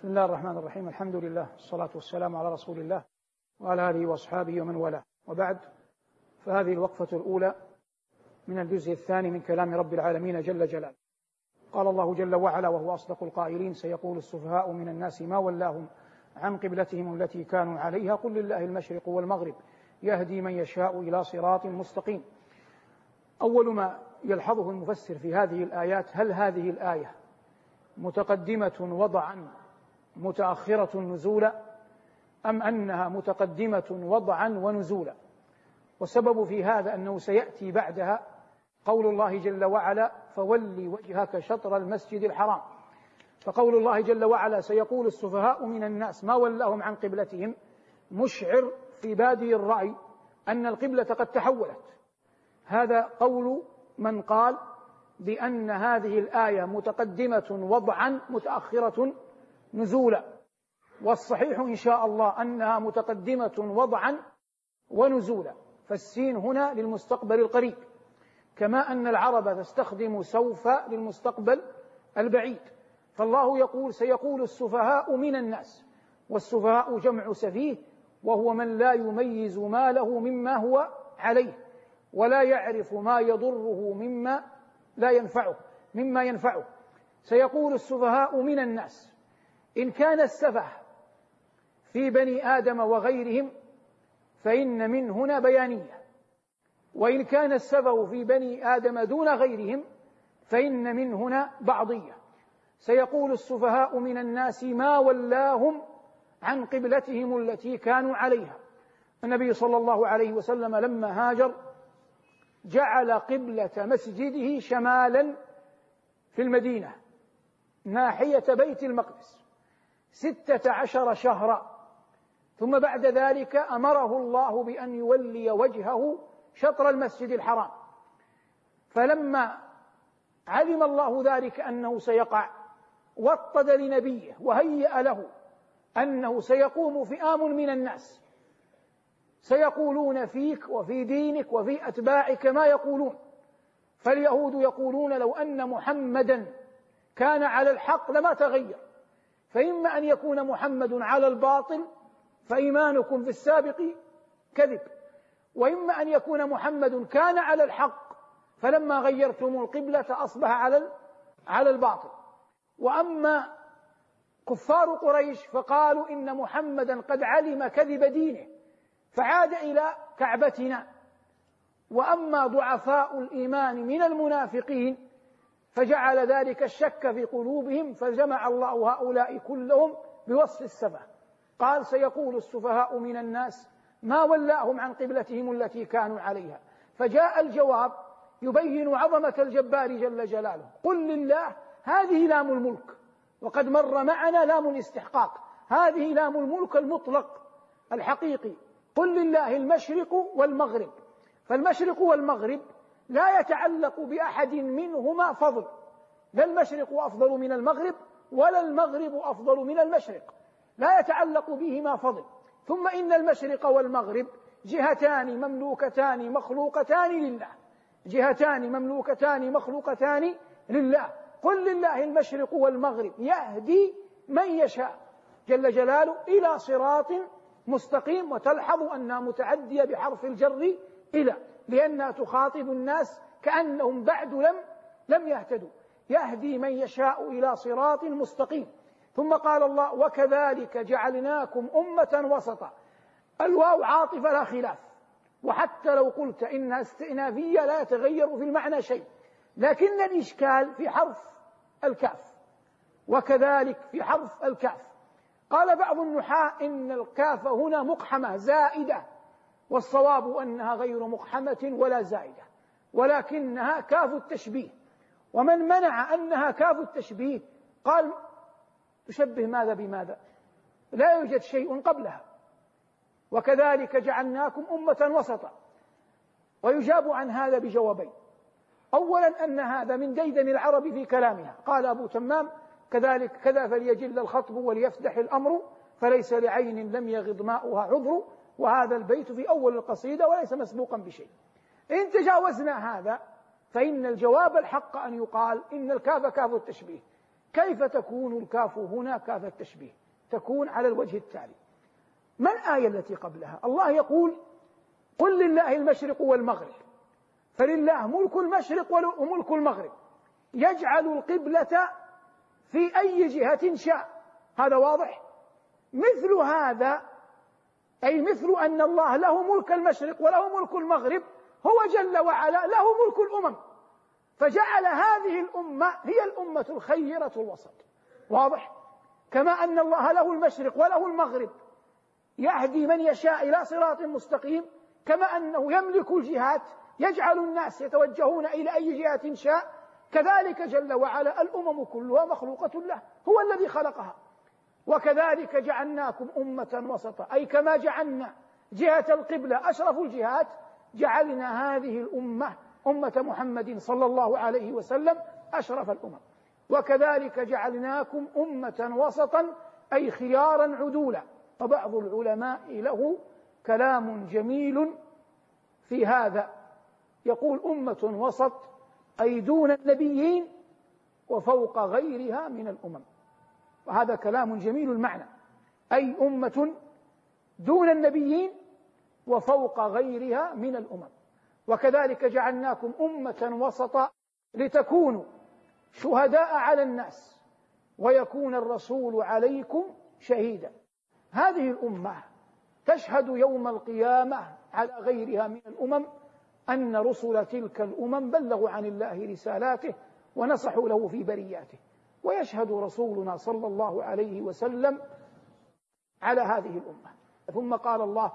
بسم الله الرحمن الرحيم. الحمد لله والصلاة والسلام على رسول الله وعلى آله وأصحابه ومن والاه، وبعد، فهذه الوقفة الأولى من الجزء الثاني من كلام رب العالمين جل جلاله. قال الله جل وعلا وهو أصدق القائلين: سيقول السفهاء من الناس ما ولاهم عن قبلتهم التي كانوا عليها قل لله المشرق والمغرب يهدي من يشاء إلى صراط مستقيم. أول ما يلحظه المفسر في هذه الآيات: هل هذه الآية متقدمة وضعا متأخرة نزولا، أم أنها متقدمة وضعا ونزولا؟ والسبب في هذا أنه سيأتي بعدها قول الله جل وعلا: فولي وجهك شطر المسجد الحرام. فقول الله جل وعلا: سيقول السفهاء من الناس ما ولاهم عن قبلتهم، مشعر في بادي الرأي أن القبلة قد تحولت. هذا قول من قال بأن هذه الآية متقدمة وضعا متأخرة نزولا، والصحيح إن شاء الله أنها متقدمة وضعا ونزولا، فالسين هنا للمستقبل القريب، كما أن العرب تستخدم سوف للمستقبل البعيد. فالله يقول: سيقول السفهاء من الناس، والسفهاء جمع سفيه، وهو من لا يميز ماله مما هو عليه، ولا يعرف ما يضره مما لا ينفعه مما ينفعه. سيقول السفهاء من الناس. إن كان السفه في بني آدم وغيرهم فإن من هنا بيانية، وإن كان السفه في بني آدم دون غيرهم فإن من هنا بعضية. سيقول السفهاء من الناس ما ولاهم عن قبلتهم التي كانوا عليها. النبي صلى الله عليه وسلم لما هاجر جعل قبلة مسجده شمالا في المدينة ناحية بيت المقدس 16 شهرا، ثم بعد ذلك أمره الله بأن يولي وجهه شطر المسجد الحرام. فلما علم الله ذلك أنه سيقع، وطد لنبيه وهيأ له أنه سيقوم فئام من الناس سيقولون فيك وفي دينك وفي أتباعك ما يقولون. فاليهود يقولون: لو أن محمدا كان على الحق لما تغير، فإما أن يكون محمد على الباطل فإيمانكم في السابق كذب، وإما أن يكون محمد كان على الحق فلما غيرتم القبلة أصبح على الباطل. وأما كفار قريش فقالوا إن محمدا قد علم كذب دينه فعاد إلى كعبتنا. وأما ضعفاء الإيمان من المنافقين فجعل ذلك الشك في قلوبهم، فجمع الله هؤلاء كلهم بوصف السفه. قال: سيقول السفهاء من الناس ما ولاهم عن قبلتهم التي كانوا عليها. فجاء الجواب يبين عظمة الجبار جل جلاله. قل لله، هذه لام الملك، وقد مر معنا لام الاستحقاق، هذه لام الملك المطلق الحقيقي. قل لله المشرق والمغرب، فالمشرق والمغرب لا يتعلق بأحد منهما فضل، لا المشرق أفضل من المغرب ولا المغرب أفضل من المشرق، لا يتعلق بهما فضل. ثم إن المشرق والمغرب جهتان مملوكتان مخلوقتان لله، جهتان مملوكتان مخلوقتان لله. قل لله المشرق والمغرب يهدي من يشاء جل جلاله إلى صراط مستقيم. وتلحظ أنها متعدية بحرف الجر إلى، لأنها تخاطب الناس كأنهم بعد لم يهتدوا. يهدي من يشاء إلى صراط مستقيم. ثم قال الله: وكذلك جعلناكم أمة وسطا. الواو عاطفة لا خلاف، وحتى لو قلت إنها استئنافية لا يتغير في المعنى شيء، لكن الإشكال في حرف الكاف، وكذلك في حرف الكاف. قال بعض النحاة إن الكاف هنا مقحمة زائدة، والصواب أنها غير مقحمة ولا زائدة، ولكنها كاف التشبيه. ومن منع أنها كاف التشبيه قال: تشبه ماذا بماذا؟ لا يوجد شيء قبلها. وكذلك جعلناكم أمة وسطا. ويجاب عن هذا بجوابين: أولا، أن هذا من ديدن العرب في كلامها. قال أبو تمام: كذلك كذا فليجل الخطب وليفتح الأمر فليس لعين لم يغض ماؤها عذر. وهذا البيت في أول القصيدة وليس مسبوقا بشيء. إن تجاوزنا هذا فإن الجواب الحق أن يقال إن الكاف كاف التشبيه، كيف تكون الكاف هنا كاف التشبيه؟ تكون على الوجه التالي. ما الآية التي قبلها؟ الله يقول: قل لله المشرق والمغرب فلله ملك المشرق وملك المغرب يجعل القبلة في أي جهة شاء. هذا واضح. مثل هذا، أي مثل أن الله له ملك المشرق وله ملك المغرب، هو جل وعلا له ملك الأمم، فجعل هذه الأمة هي الأمة الخيرة الوسط. واضح. كما أن الله له المشرق وله المغرب يهدي من يشاء إلى صراط مستقيم، كما أنه يملك الجهات يجعل الناس يتوجهون إلى أي جهة شاء، كذلك جل وعلا الأمم كلها مخلوقة له، هو الذي خلقها. وكذلك جعلناكم أمة وسطا، أي كما جعلنا جهة القبلة أشرف الجهات، جعلنا هذه الأمة، أمة محمد صلى الله عليه وسلم، أشرف الأمم. وكذلك جعلناكم أمة وسطا، أي خيارا عدولا. وبعض العلماء له كلام جميل في هذا، يقول: أمة وسط، أي دون النبيين وفوق غيرها من الأمم. وهذا كلام جميل المعنى، أي أمة دون النبيين وفوق غيرها من الأمم. وكذلك جعلناكم أمة وسطا لتكونوا شهداء على الناس ويكون الرسول عليكم شهيدا. هذه الأمة تشهد يوم القيامة على غيرها من الأمم أن رسل تلك الأمم بلغوا عن الله رسالاته ونصحوا له في برياته، ويشهد رسولنا صلى الله عليه وسلم على هذه الأمة. ثم قال الله: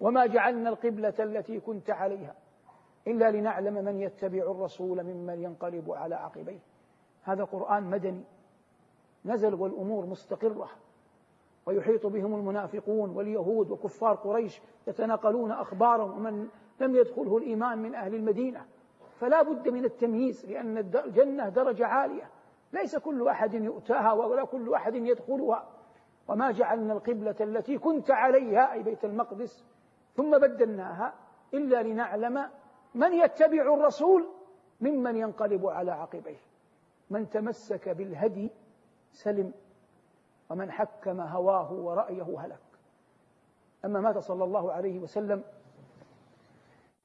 وما جعلنا القبلة التي كنت عليها إلا لنعلم من يتبع الرسول ممن ينقلب على عقبيه. هذا قرآن مدني نزل والأمور مستقرة، ويحيط بهم المنافقون واليهود وكفار قريش يتناقلون أخبارهم، ومن لم يدخله الإيمان من أهل المدينة، فلا بد من التمييز، لأن الجنة درجة عالية ليس كل أحد يؤتاها ولا كل أحد يدخلها. وما جعلنا القبلة التي كنت عليها، أي بيت المقدس، ثم بدلناها إلا لنعلم من يتبع الرسول ممن ينقلب على عقبيه. من تمسك بالهدي سلم، ومن حكم هواه ورأيه هلك. أما مات صلى الله عليه وسلم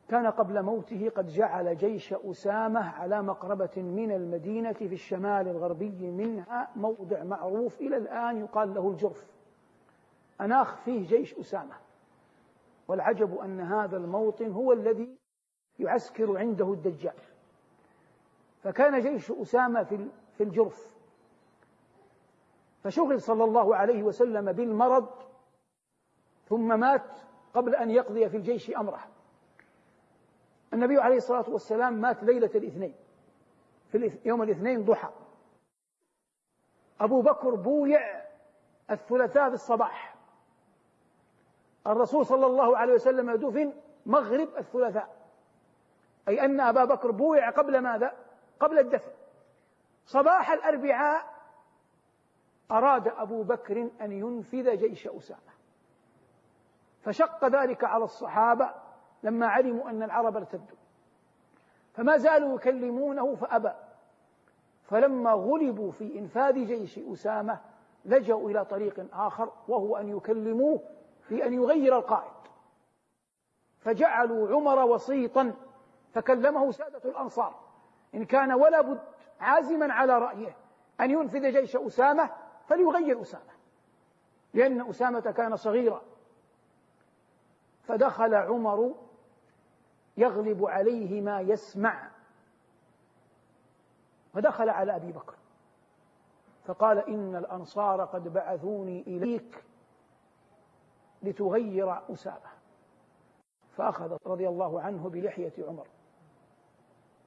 كان قبل موته قد جعل جيش أسامة على مقربة من المدينة في الشمال الغربي منها، موضع معروف إلى الآن يقال له الجرف، أناخ فيه جيش أسامة. والعجب أن هذا الموطن هو الذي يعسكر عنده الدجال. فكان جيش أسامة في الجرف، فشغل صلى الله عليه وسلم بالمرض ثم مات قبل أن يقضي في الجيش أمره. النبي عليه الصلاة والسلام مات ليلة الاثنين، في يوم الاثنين ضحى. أبو بكر بويع الثلاثاء بالصباح، الرسول صلى الله عليه وسلم دفن مغرب الثلاثاء، أي أن أبا بكر بويع قبل ماذا؟ قبل الدفن. صباح الأربعاء أراد أبو بكر أن ينفذ جيش أسامة، فشق ذلك على الصحابة لما علموا أن العرب ارتدوا، فما زالوا يكلمونه فأبى. فلما غلبوا في إنفاذ جيش أسامة لجأوا إلى طريق آخر، وهو أن يكلموه في أن يغير القائد. فجعلوا عمر وسيطا، فكلمه سادة الأنصار: إن كان ولا بد عازما على رأيه أن ينفذ جيش أسامة فليغير أسامة، لأن أسامة كان صغيرا. فدخل عمر يغلب عليه ما يسمع، فدخل على أبي بكر فقال: إن الأنصار قد بعثوني إليك لتغير أسامة. فأخذ رضي الله عنه بلحية عمر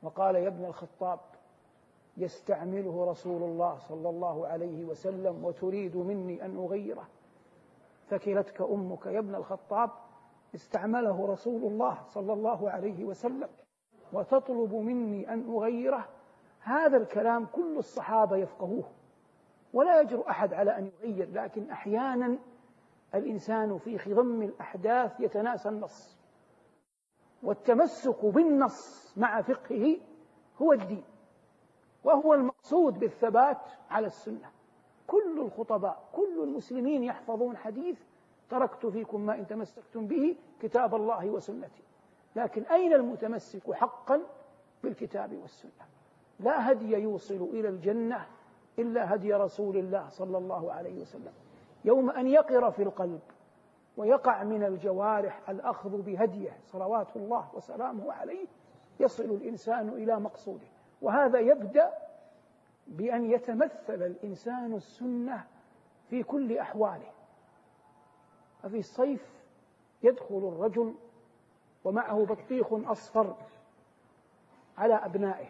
وقال: يا ابن الخطاب، يستعمله رسول الله صلى الله عليه وسلم وتريد مني أن أغيره؟ فكلتك أمك يا ابن الخطاب، استعمله رسول الله صلى الله عليه وسلم وتطلب مني أن أغيره. هذا الكلام كل الصحابة يفقهوه ولا يجرؤ أحد على أن يغير، لكن أحيانا الإنسان في خضم الأحداث يتناسى النص، والتمسك بالنص مع فقهه هو الدين. وهو المقصود بالثبات على السنة. كل الخطباء كل المسلمين يحفظون حديث تركت فيكم ما إن تمسكتم به كتاب الله وسنتي، لكن أين المتمسك حقا بالكتاب والسنة؟ لا هدي يوصل إلى الجنة إلا هدي رسول الله صلى الله عليه وسلم. يوم أن يقر في القلب ويقع من الجوارح الأخذ بهديه صلوات الله وسلامه عليه يصل الإنسان إلى مقصوده. وهذا يبدأ بأن يتمثل الإنسان السنة في كل أحواله. ففي الصيف يدخل الرجل ومعه بطيخ أصفر على أبنائه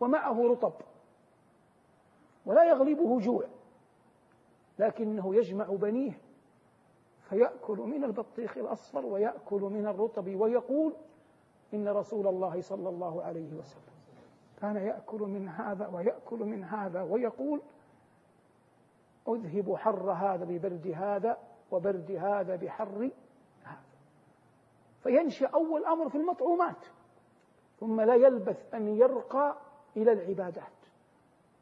ومعه رطب ولا يغلبه جوع، لكنه يجمع بنيه فيأكل من البطيخ الأصفر ويأكل من الرطب، ويقول إن رسول الله صلى الله عليه وسلم كان يأكل من هذا ويأكل من هذا، ويقول أذهب حر هذا ببرد هذا وبرد هذا بحر هذا. فينشأ أول أمر في المطعومات، ثم لا يلبث أن يرقى إلى العبادات،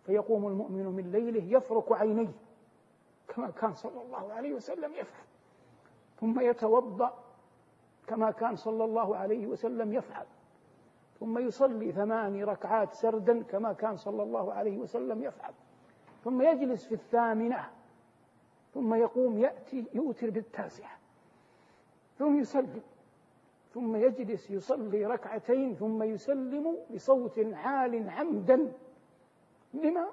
فيقوم المؤمن من ليله يفرك عينيه كما كان صلى الله عليه وسلم يفعل، ثم يتوضأ كما كان صلى الله عليه وسلم يفعل، ثم يصلي 8 ركعات سردا كما كان صلى الله عليه وسلم يفعل، ثم يجلس في 8th، ثم يقوم يأتي يؤتر 9th، ثم يسلم، ثم يجلس يصلي 2 ركعتين، ثم يسلم بصوت عال حمدا لما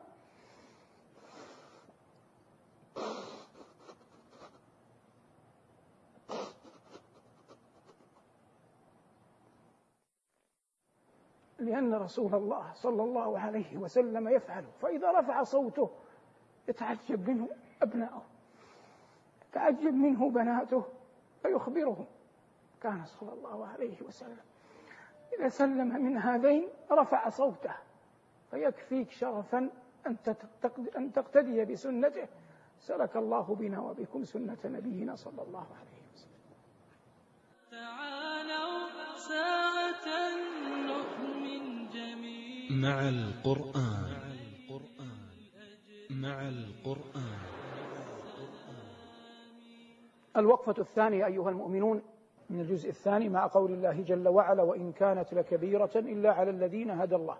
لأن رسول الله صلى الله عليه وسلم يفعله. فإذا رفع صوته يتعجب منه أبناؤه، يتعجب منه بناته فيخبرهم كان صلى الله عليه وسلم إذا سلم من هذين رفع صوته. فيكفيك شرفا أن تقتدي بسنته، سلك الله بنا وبكم سنة نبينا صلى الله عليه وسلم. تعالوا ساعة نؤمن جميعا مع القرآن الوقفة الثانية أيها المؤمنون من الجزء الثاني مع قول الله جل وعلا وإن كانت لكبيرة إلا على الذين هدى الله.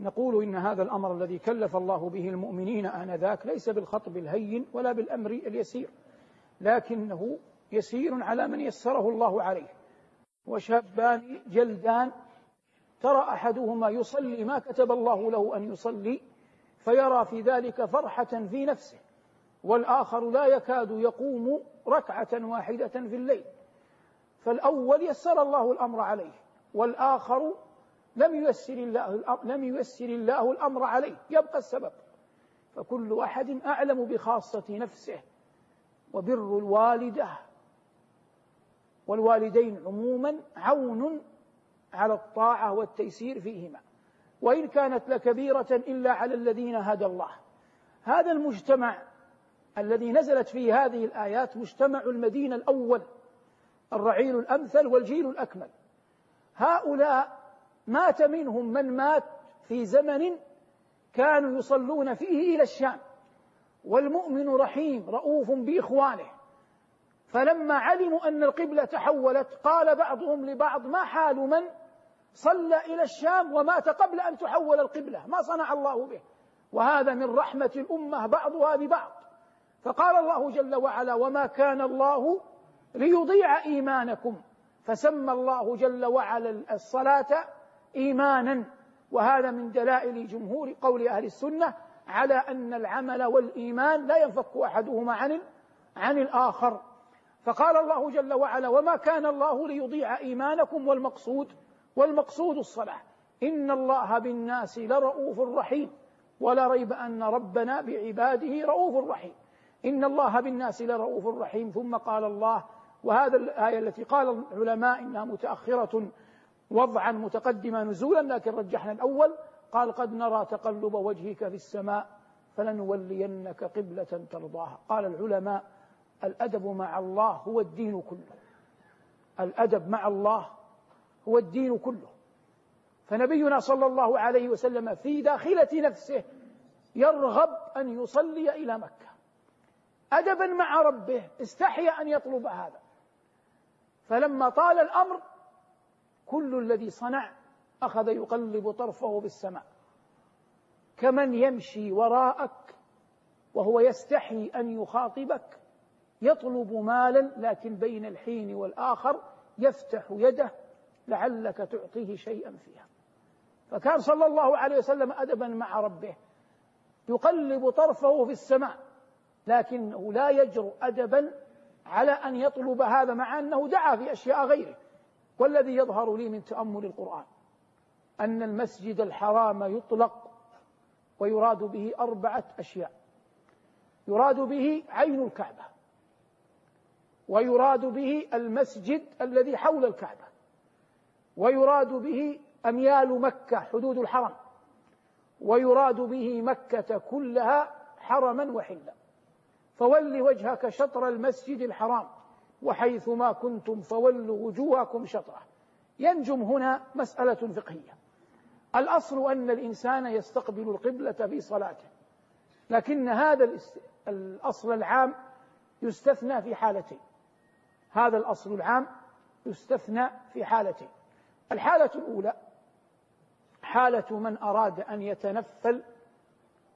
نقول إن هذا الأمر الذي كلف الله به المؤمنين آنذاك ليس بالخطب الهين ولا بالأمر اليسير، لكنه يسير على من يسره الله عليه. وشابان جلدان ترى أحدهما يصلي ما كتب الله له أن يصلي فيرى في ذلك فرحة في نفسه، والآخر لا يكاد يقوم ركعة واحدة في الليل. فالأول يسر الله الأمر عليه، والآخر لم ييسر الله الأمر عليه، يبقى السبب. فكل أحد أعلم بخاصة نفسه. وبر الوالدة والوالدين عموما عون على الطاعة والتيسير فيهما. وإن كانت لكبيرة إلا على الذين هدى الله. هذا المجتمع الذي نزلت فيه هذه الآيات مجتمع المدينة الأول، الرعيل الأمثل والجيل الأكمل. هؤلاء مات منهم من مات في زمن كانوا يصلون فيه إلى الشام، والمؤمن رحيم رؤوف بإخوانه. فلما علموا أن القبلة تحولت قال بعضهم لبعض ما حال من صلى إلى الشام ومات قبل أن تحول القبلة، ما صنع الله به؟ وهذا من رحمة الأمة بعضها ببعض. فقال الله جل وعلا وما كان الله ليضيع إيمانكم، فسمى الله جل وعلا الصلاة إيمانا. وهذا من دلائل جمهور قول أهل السنة على أن العمل والإيمان لا ينفك أحدهما عن الآخر. فقال الله جل وعلا وما كان الله ليضيع إيمانكم، والمقصود الصلاة. إن الله بالناس لرؤوف رحيم، ولا ريب أن ربنا بعباده رؤوف رحيم. إن الله بالناس لرؤوف رحيم. ثم قال الله، وهذا الآية التي قال العلماء إنها متأخرة وضعا متقدما نزولا لكن رجحنا الأول، قال قد نرى تقلب وجهك في السماء فلنولينك قبلة ترضاها. قال العلماء الأدب مع الله هو الدين كله، الأدب مع الله هو الدين كله. فنبينا صلى الله عليه وسلم في داخلة نفسه يرغب أن يصلي إلى مكة أدبا مع ربه، استحيا أن يطلب هذا. فلما طال الأمر كل الذي صنع أخذ يقلب طرفه بالسماء كمن يمشي وراءك وهو يستحي أن يخاطبك، يطلب مالا لكن بين الحين والآخر يفتح يده لعلك تعطيه شيئا فيها. فكان صلى الله عليه وسلم أدبا مع ربه يقلب طرفه في السماء، لكنه لا يجرؤ أدبا على أن يطلب هذا، مع أنه دعا في أشياء غيره. والذي يظهر لي من تأمل القرآن أن المسجد الحرام يطلق ويراد به 4 أشياء: يراد به عين الكعبة، ويراد به المسجد الذي حول الكعبة، ويراد به أميال مكة حدود الحرم، ويراد به مكة كلها حرما وحلا. فول وجهك شطر المسجد الحرام وحيثما كنتم فولوا وجوهكم شطره. ينجم هنا مسألة فقهية. الأصل أن الإنسان يستقبل القبلة في صلاته، لكن هذا الأصل العام يستثنى في حالتين. هذا الأصل العام يستثنى في حالتين: الحالة الأولى حالة من أراد أن يتنفل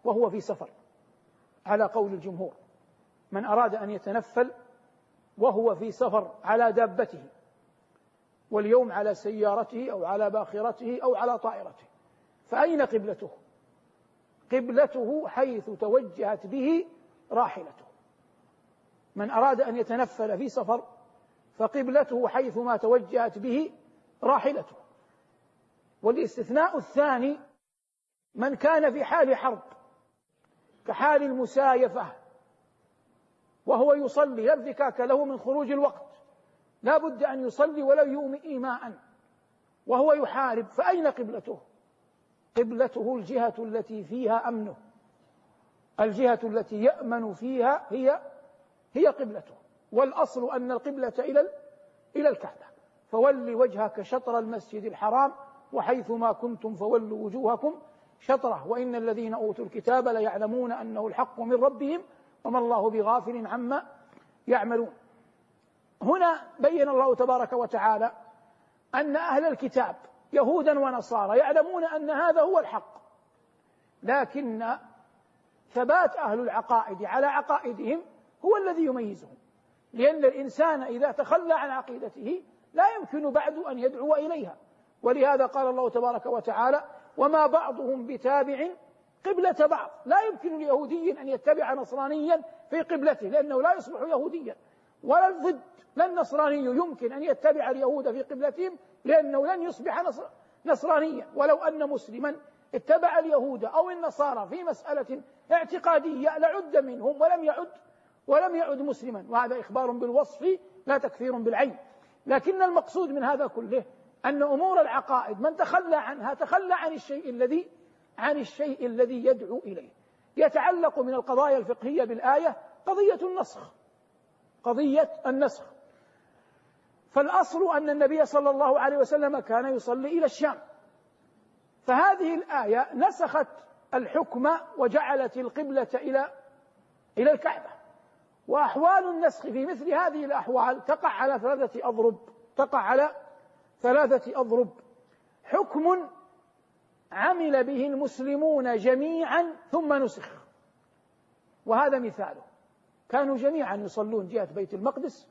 وهو في سفر، على قول الجمهور، من أراد أن يتنفل وهو في سفر على دابته، واليوم على سيارته أو على باخرته أو على طائرته، فأين قبلته؟ قبلته حيث توجهت به راحلته. من أراد أن يتنفل في سفر فقبلته حيث ما توجهت به راحلته. والاستثناء الثاني من كان في حال حرب كحال المسايفة وهو يصلي، لا انفكاك له من خروج الوقت، لا بد أن يصلي ولو يوم إيماء وهو يحارب، فأين قبلته؟ قبلته الجهة التي فيها أمنه، الجهة التي يأمن فيها هي قبلته. والأصل أن القبلة إلى الكعبة. فول وجهك شطر المسجد الحرام وحيثما كنتم فولوا وجوهكم شطره وإن الذين أوتوا الكتاب ليعلمون أنه الحق من ربهم وما الله بغافل عما يعملون. هنا بين الله تبارك وتعالى أن أهل الكتاب يهودا ونصارى يعلمون أن هذا هو الحق، لكن ثبات أهل العقائد على عقائدهم هو الذي يميزهم، لأن الإنسان إذا تخلى عن عقيدته لا يمكن بعد أن يدعو إليها. ولهذا قال الله تبارك وتعالى: وما بعضهم بتابع قبلة بعض. لا يمكن ليهودي أن يتبع نصرانيا في قبلته لأنه لا يصبح يهوديا، ولا الضد، لا النصراني يمكن أن يتبع اليهود في قبلتهم لأنه لن يصبح نصرانيا. ولو أن مسلما اتبع اليهود أو النصارى في مسألة اعتقادية لعد منهم ولم يعد مسلما، وهذا إخبار بالوصف لا تكفير بالعين. لكن المقصود من هذا كله أن أمور العقائد من تخلى عنها تخلى عن الشيء الذي يدعو إليه. يتعلق من القضايا الفقهية بالآية قضية النسخ. فالأصل أن النبي صلى الله عليه وسلم كان يصلي إلى الشام، فهذه الآية نسخت الحكم وجعلت القبلة إلى الكعبة. وأحوال النسخ في مثل هذه الأحوال تقع على ثلاثة أضرب: حكم عمل به المسلمون جميعا ثم نسخ، وهذا مثاله: كانوا جميعا يصلون جهة بيت المقدس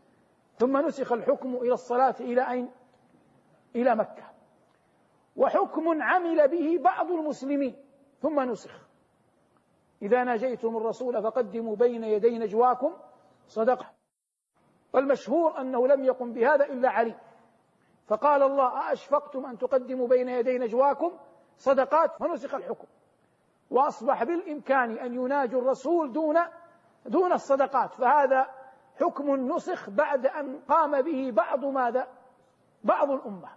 ثم نسخ الحكم إلى الصلاة إلى أين؟ إلى مكة. وحكم عمل به بعض المسلمين ثم نسخ: إذا ناجيتم الرسول فقدموا بين يدي نجواكم صدقة. والمشهور أنه لم يقم بهذا إلا علي، فقال الله: أأشفقتم أن تقدموا بين يدي نجواكم صدقات؟ فنسخ الحكم، وأصبح بالإمكان أن يناجوا الرسول دون الصدقات. فهذا حكم نسخ بعد أن قام به بعض الأمة.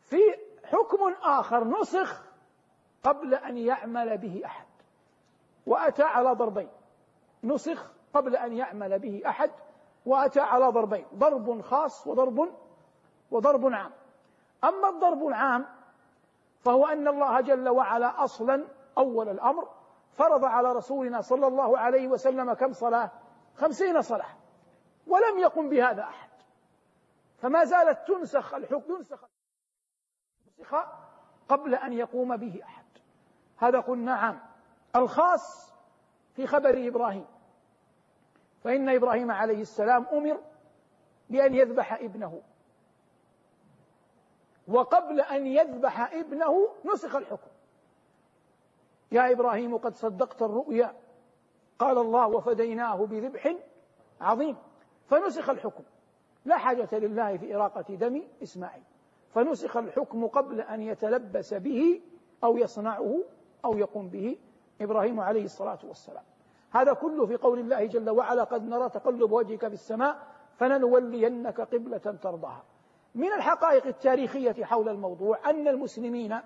في حكم آخر نسخ قبل أن يعمل به أحد، وأتى على ضربين. نسخ قبل أن يعمل به أحد وأتى على ضربين: ضرب خاص وضرب عام. أما الضرب العام فهو أن الله جل وعلا أصلا أول الأمر فرض على رسولنا صلى الله عليه وسلم كم صلاة؟ 50 صلاة، ولم يقم بهذا أحد. فما زالت تنسخ الحكم قبل أن يقوم به أحد. هذا قلنا عام. الخاص في خبر إبراهيم، فإن إبراهيم عليه السلام أمر بأن يذبح ابنه، وقبل أن يذبح ابنه نسخ الحكم. يا إبراهيم قد صدقت الرؤيا، قال الله وفديناه بذبح عظيم، فنسخ الحكم. لا حاجة لله في إراقة دم إسماعيل، فنسخ الحكم قبل أن يتلبس به أو يصنعه أو يقوم به إبراهيم عليه الصلاة والسلام. هذا كله في قول الله جل وعلا قد نرى تقلب وجهك في السماء فلنولينك قبلة ترضاها. من الحقائق التاريخية حول الموضوع أن المسلمين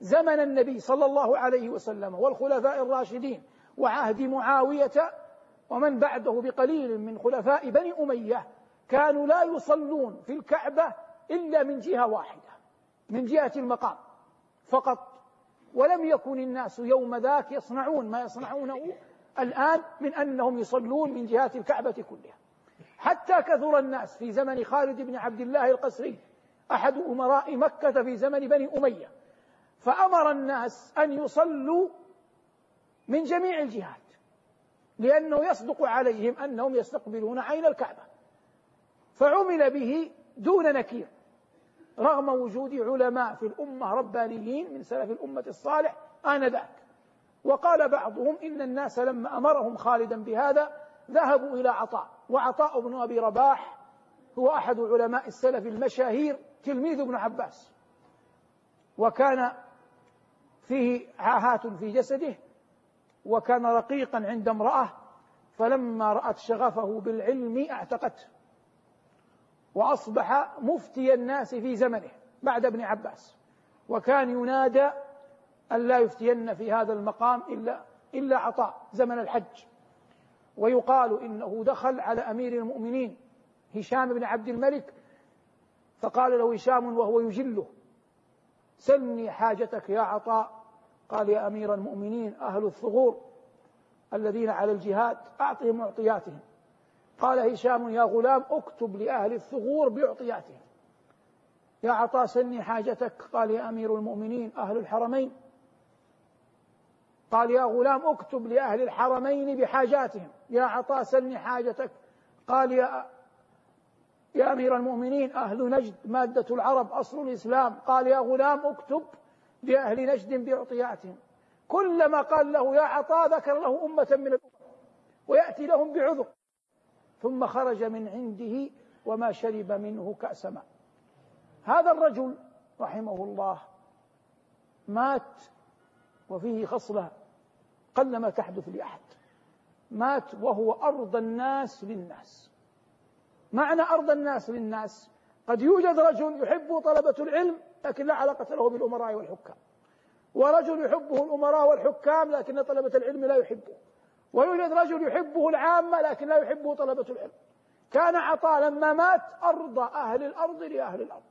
زمن النبي صلى الله عليه وسلم والخلفاء الراشدين وعهد معاوية ومن بعده بقليل من خلفاء بني أمية كانوا لا يصلون في الكعبة إلا من جهة واحدة، من جهة المقام فقط. ولم يكن الناس يوم ذاك يصنعون ما يصنعونه الآن من أنهم يصلون من جهات الكعبة كلها، حتى كثر الناس في زمن خالد بن عبد الله القسري أحد أمراء مكة في زمن بني أمية، فأمر الناس أن يصلوا من جميع الجهات لأنه يصدق عليهم أنهم يستقبلون عين الكعبة، فعمل به دون نكير رغم وجود علماء في الأمة ربانيين من سلف الأمة الصالح آنذاك. وقال بعضهم إن الناس لما أمرهم خالدا بهذا ذهبوا إلى عطاء، وعطاء بن أبي رباح هو أحد علماء السلف المشاهير تلميذ ابن عباس، وكان فيه عاهات في جسده، وكان رقيقا عند امرأة، فلما رأت شغفه بالعلم اعتقته، وأصبح مفتي الناس في زمنه بعد ابن عباس، وكان ينادى أن لا يفتين في هذا المقام إلا عطاء زمن الحج. ويقال إنه دخل على أمير المؤمنين هشام بن عبد الملك فقال له هشام وهو يجله سلني حاجتك يا عطاء، قال يا أمير المؤمنين أهل الثغور الذين على الجهاد أعطهم معطياتهم. قال هشام يا غلام اكتب لأهل الثغور بعطياتهم. يا عطاء سلني حاجتك، قال يا أمير المؤمنين أهل الحرمين. قال يا غلام اكتب لأهل الحرمين بحاجاتهم. يا عطاء سلني حاجتك، قال يا أمير المؤمنين أهل نجد مادة العرب أصل الإسلام. قال يا غلام اكتب لأهل نجد بعطياتهم. كلما قال له يا عطاء ذكر له أمة من الأمم ويأتي لهم بعذر. ثم خرج من عنده وما شرب منه كأس ماء. هذا الرجل رحمه الله مات وفيه خصلة قلما تحدث لأحد، مات وهو أرضى الناس للناس. معنى أرضى الناس للناس قد يوجد رجل يحب طلبة العلم لكن لا علاقة له بالأمراء والحكام، ورجل يحبه الأمراء والحكام لكن طلبة العلم لا يحبه، ويوجد رجل يحبه العامة لكن لا يحبه طلبة العلم. كان عطاء لما مات أرضى أهل الأرض لأهل الأرض،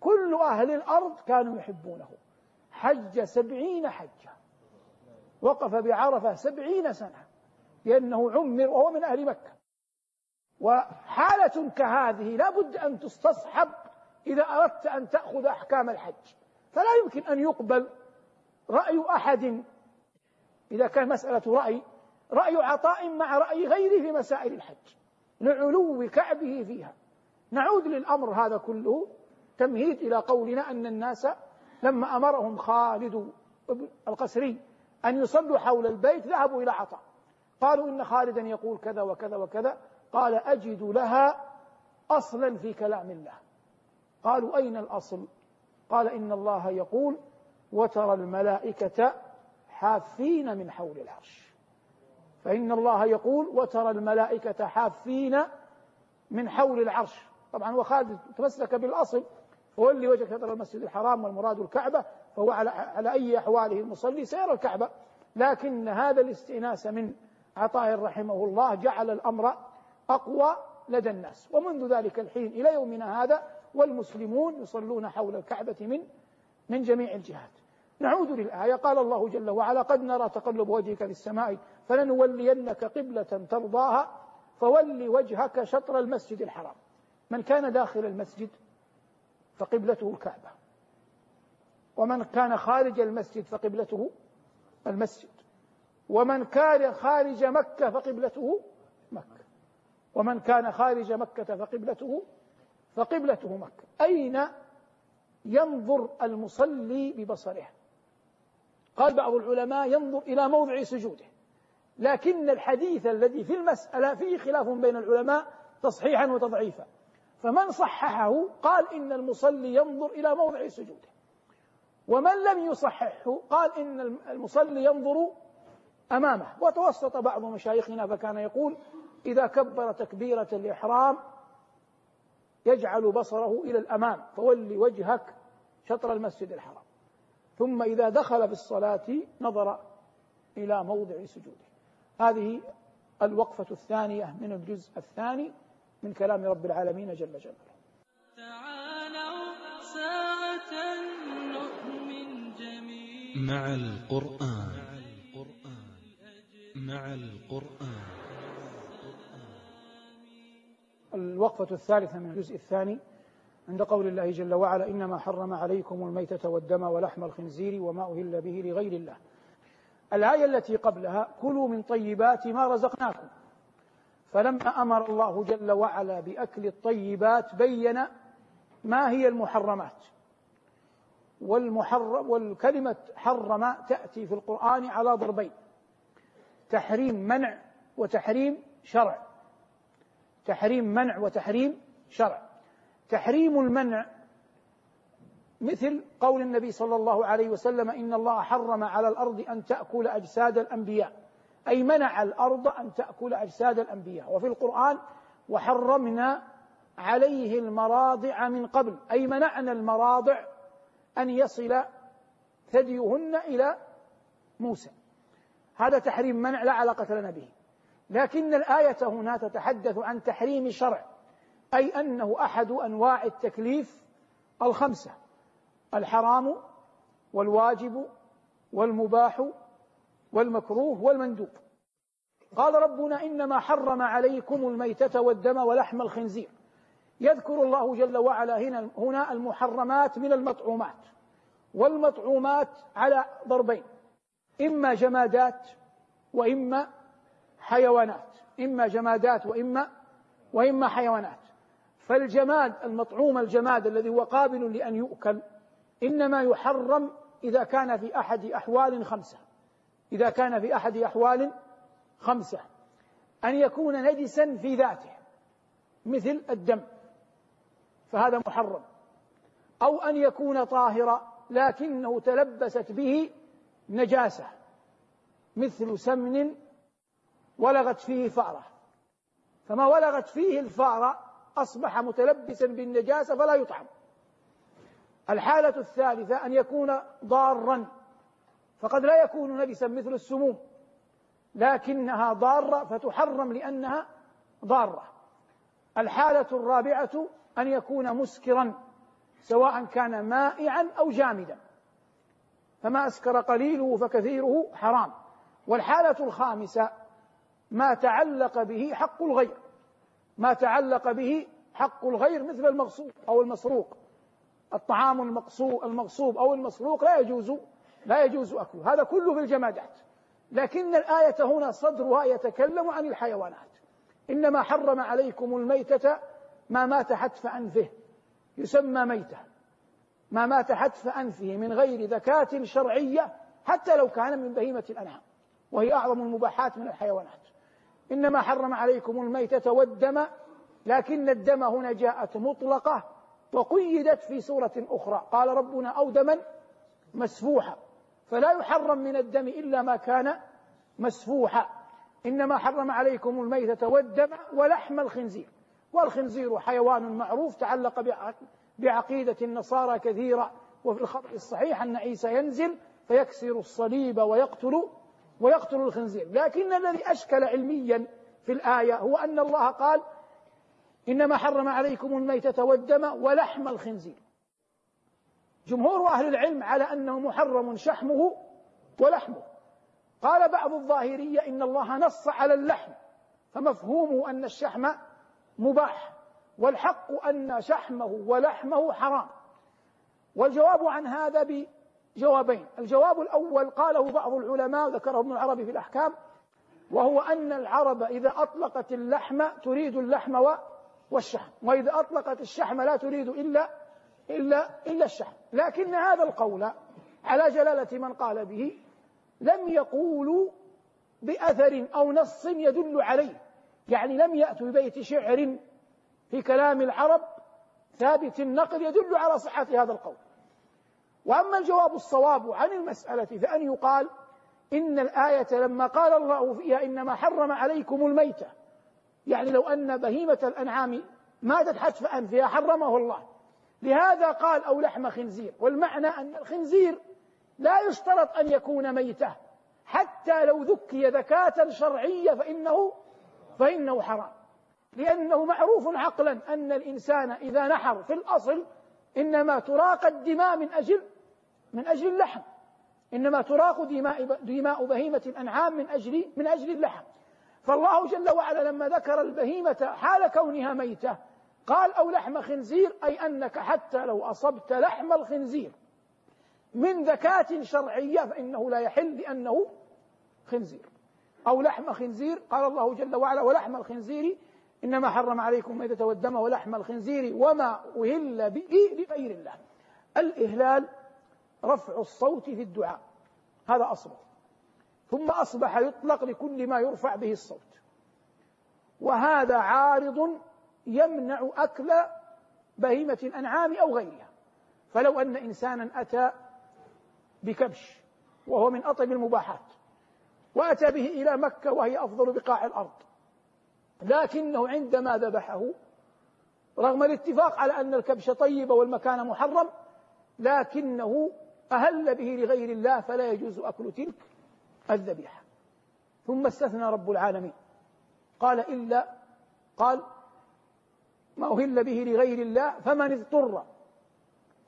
كل أهل الأرض كانوا يحبونه. حج 70 حجة، وقف بعرفة 70 سنة لأنه عمر وهو من أهل مكة. وحالة كهذه لا بد أن تستصحب إذا أردت أن تأخذ أحكام الحج، فلا يمكن أن يقبل رأي أحد إذا كان مسألة رأي عطاء مع رأي غيره في مسائل الحج لعلو كعبه فيها. نعود للأمر هذا كله تمهيد إلى قولنا أن الناس لما أمرهم خالد القسري أن يصلوا حول البيت ذهبوا إلى عطاء، قالوا إن خالدا يقول كذا وكذا وكذا، قال أجد لها أصلا في كلام الله. قالوا أين الأصل؟ قال إن الله يقول وترى الملائكة حافين من حول العرش. فإن الله يقول وترى الملائكة حافين من حول العرش. طبعا وخالد تمسك بالأصل، وولي وجهك شطر المسجد الحرام والمراد الكعبة، فهو على أي أحواله المصلي سيرى الكعبة. لكن هذا الاستئناس من عطاء رحمه الله جعل الأمر أقوى لدى الناس، ومنذ ذلك الحين إلى يومنا هذا والمسلمون يصلون حول الكعبة من من جميع الجهات. نعود للآية. قال الله جل وعلا: قد نرى تقلب وجهك في السماء فلنولينك قبلة ترضاها فولي وجهك شطر المسجد الحرام. من كان داخل المسجد فقبلته الكعبة، ومن كان خارج المسجد فقبلته المسجد، ومن كان خارج مكة فقبلته مكة، ومن كان خارج مكة فقبلته مكة. أين ينظر المصلي ببصره؟ قال بعض العلماء: ينظر إلى موضع سجوده، لكن الحديث الذي في المسألة فيه خلاف بين العلماء تصحيحا وتضعيفا، فمن صححه قال إن المصلي ينظر إلى موضع سجوده، ومن لم يصححه قال إن المصلي ينظر أمامه. وتوسط بعض مشايخنا فكان يقول: إذا كبر تكبيرة الإحرام يجعل بصره إلى الأمام فولي وجهك شطر المسجد الحرام، ثم إذا دخل في الصلاة نظر إلى موضع سجوده. هذه الوقفة الثانية من الجزء الثاني من كلام رب العالمين جل جلاله. تعالوا ساعة نؤمن جميعا مع القرآن الوقفة الثالثة من الجزء الثاني عند قول الله جل وعلا: إنما حرم عليكم الميتة والدم ولحم الخنزير وما أهل به لغير الله. الآية التي قبلها: كلوا من طيبات ما رزقناكم. فلما أمر الله جل وعلا بأكل الطيبات بين ما هي المحرمات، والكلمة حرم تأتي في القرآن على ضربين: تحريم منع وتحريم شرع. تحريم المنع مثل قول النبي صلى الله عليه وسلم: إن الله حرم على الأرض أن تأكل أجساد الأنبياء، أي منع الأرض أن تأكل أجساد الأنبياء. وفي القرآن: وحرمنا عليه المراضع من قبل، أي منعنا المراضع أن يصل ثديهن إلى موسى. هذا تحريم منع لا علاقة لنا به. لكن الآية هنا تتحدث عن تحريم شرع، أي أنه أحد أنواع التكليف الخمسة: الحرام والواجب والمباح والمكروه والمندوب. قال ربنا: إنما حرم عليكم الميتة والدم ولحم الخنزير. يذكر الله جل وعلا هنا المحرمات من المطعومات، والمطعومات على ضربين: إما جمادات وإما حيوانات، وإما حيوانات. فالجماد المطعوم، الجماد الذي هو قابل لأن يؤكل، إنما يحرم إذا كان في أحد أحوال خمسة، أن يكون نجسا في ذاته مثل الدم، فهذا محرم، أو أن يكون طاهرا لكنه تلبست به نجاسة مثل سمن ولغت فيه فأرة، فما ولغت فيه الفأرة أصبح متلبسا بالنجاسة فلا يطعم. الحالة الثالثة: أن يكون ضارا، فقد لا يكون نجسا مثل السموم لكنها ضارة فتحرم لأنها ضارة. الحالة الرابعة: أن يكون مسكرا، سواء كان مائعا أو جامدا، فما أسكر قليله فكثيره حرام. والحالة الخامسة: ما تعلق به حق الغير، مثل المغصوب أو المسروق. الطعام المغصوب أو المسروق لا يجوز أكله، هذا كله في الجمادات. لكن الآية هنا صدرها يتكلم عن الحيوانات: إنما حرم عليكم الميتة ما مات حتف أنفه، يسمى ميتة ما مات حتف أنفه من غير ذكاة شرعية، حتى لو كان من بهيمة الأنعام، وهي أعظم المباحات من الحيوانات. إنما حرم عليكم الميتة والدم، لكن الدم هنا جاءت مطلقة وقيدت في سورة أخرى. قال ربنا: أو دما مسفوحا، فلا يحرم من الدم إلا ما كان مسفوحا. إنما حرم عليكم الميتة والدم ولحم الخنزير. والخنزير حيوان معروف، تعلق بعقيدة النصارى كثيرا. وفي الخبر الصحيح أن عيسى ينزل فيكسر الصليب ويقتل الخنزير. لكن الذي أشكل علميا في الآية هو أن الله قال: إنما حرم عليكم الميتة والدم ولحم الخنزير، جمهور أهل العلم على أنه محرم شحمه ولحمه. قال بعض الظاهرية إن الله نص على اللحم فمفهومه أن الشحم مباح، والحق أن شحمه ولحمه حرام. والجواب عن هذا بجوابين. الجواب الأول قاله بعض العلماء ذكره ابن العربي في الأحكام، وهو أن العرب إذا أطلقت اللحم تريد اللحم والشحم، وإذا أطلقت الشحم لا تريد إلا الشحم. لكن هذا القول على جلالة من قال به لم يقولوا بأثر أو نص يدل عليه، يعني لم يأتوا ببيت شعر في كلام العرب ثابت النقل يدل على صحة هذا القول. وأما الجواب الصواب عن المسألة فأن يقال إن الآية لما قال الله فيها إنما حرم عليكم الميتة، يعني لو أن بهيمة الأنعام ماتت حتف أنفها حرمه الله، لهذا قال أو لحم خنزير. والمعنى أن الخنزير لا يشترط أن يكون ميتة، حتى لو ذكي ذكاة شرعية فإنه حرام، لأنه معروف عقلا أن الإنسان إذا نحر في الأصل إنما تراق الدماء من أجل اللحم، إنما تراق دماء بهيمة الأنعام من أجل اللحم. فالله جل وعلا لما ذكر البهيمة حال كونها ميتة قال أو لحم خنزير، أي أنك حتى لو أصبت لحم الخنزير من ذكاة شرعية فإنه لا يحل لأنه خنزير أو لحم خنزير. قال الله جل وعلا ولحم الخنزير إنما حرم عليكم ميتة والدم ولحم الخنزير وما أهل به لغير الله. الإهلال رفع الصوت في الدعاء، هذا أصبح، ثم أصبح يطلق لكل ما يرفع به الصوت، وهذا عارض يمنع أكل بهيمة الأنعام أو غيرها. فلو أن إنسانا أتى بكبش وهو من أطيب المباحات وأتى به إلى مكة وهي أفضل بقاع الأرض، لكنه عندما ذبحه رغم الاتفاق على أن الكبش طيب والمكان محرم لكنه أهل به لغير الله فلا يجوز أكل تلك الذبيحة. ثم استثنى رب العالمين قال إلا، قال ما أهل به لغير الله فمن اضطر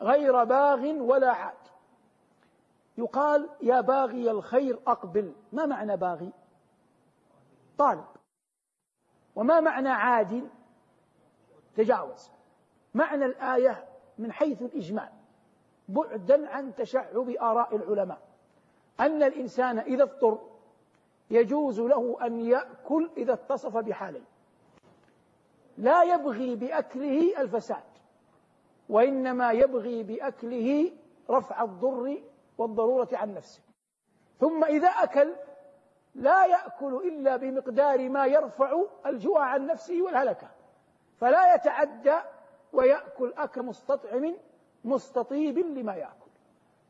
غير باغ ولا عاد. يقال يا باغي الخير أقبل، ما معنى باغي؟ طالب. وما معنى عاد؟ تجاوز. معنى الآية من حيث الإجمال بعدا عن تشعب آراء العلماء أن الإنسان إذا اضطر يجوز له أن يأكل إذا اتصف بحاله، لا يبغي بأكله الفساد وإنما يبغي بأكله رفع الضر والضرورة عن نفسه. ثم إذا أكل لا يأكل إلا بمقدار ما يرفع الجوع عن نفسه والهلكة، فلا يتعدى ويأكل أكل مستطيب لما يأكل.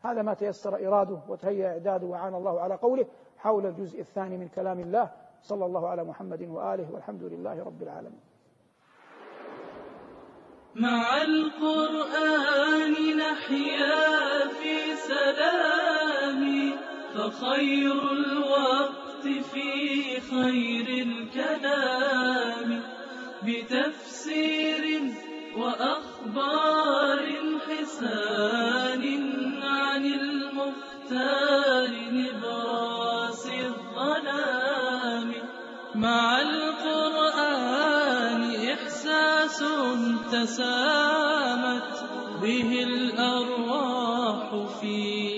هذا ما تيسر إراده وتهيأ إعداده، وعان الله على قوله حول الجزء الثاني من كلام الله. صلى الله على محمد وآله، والحمد لله رب العالمين. مع القرآن نحيا في سلام، فخير الوقت في خير الكلام، بتفسير وأخبار حسان عن المختار نبراس الظلام. مع القرآن إحساس تسامت به الأرواح في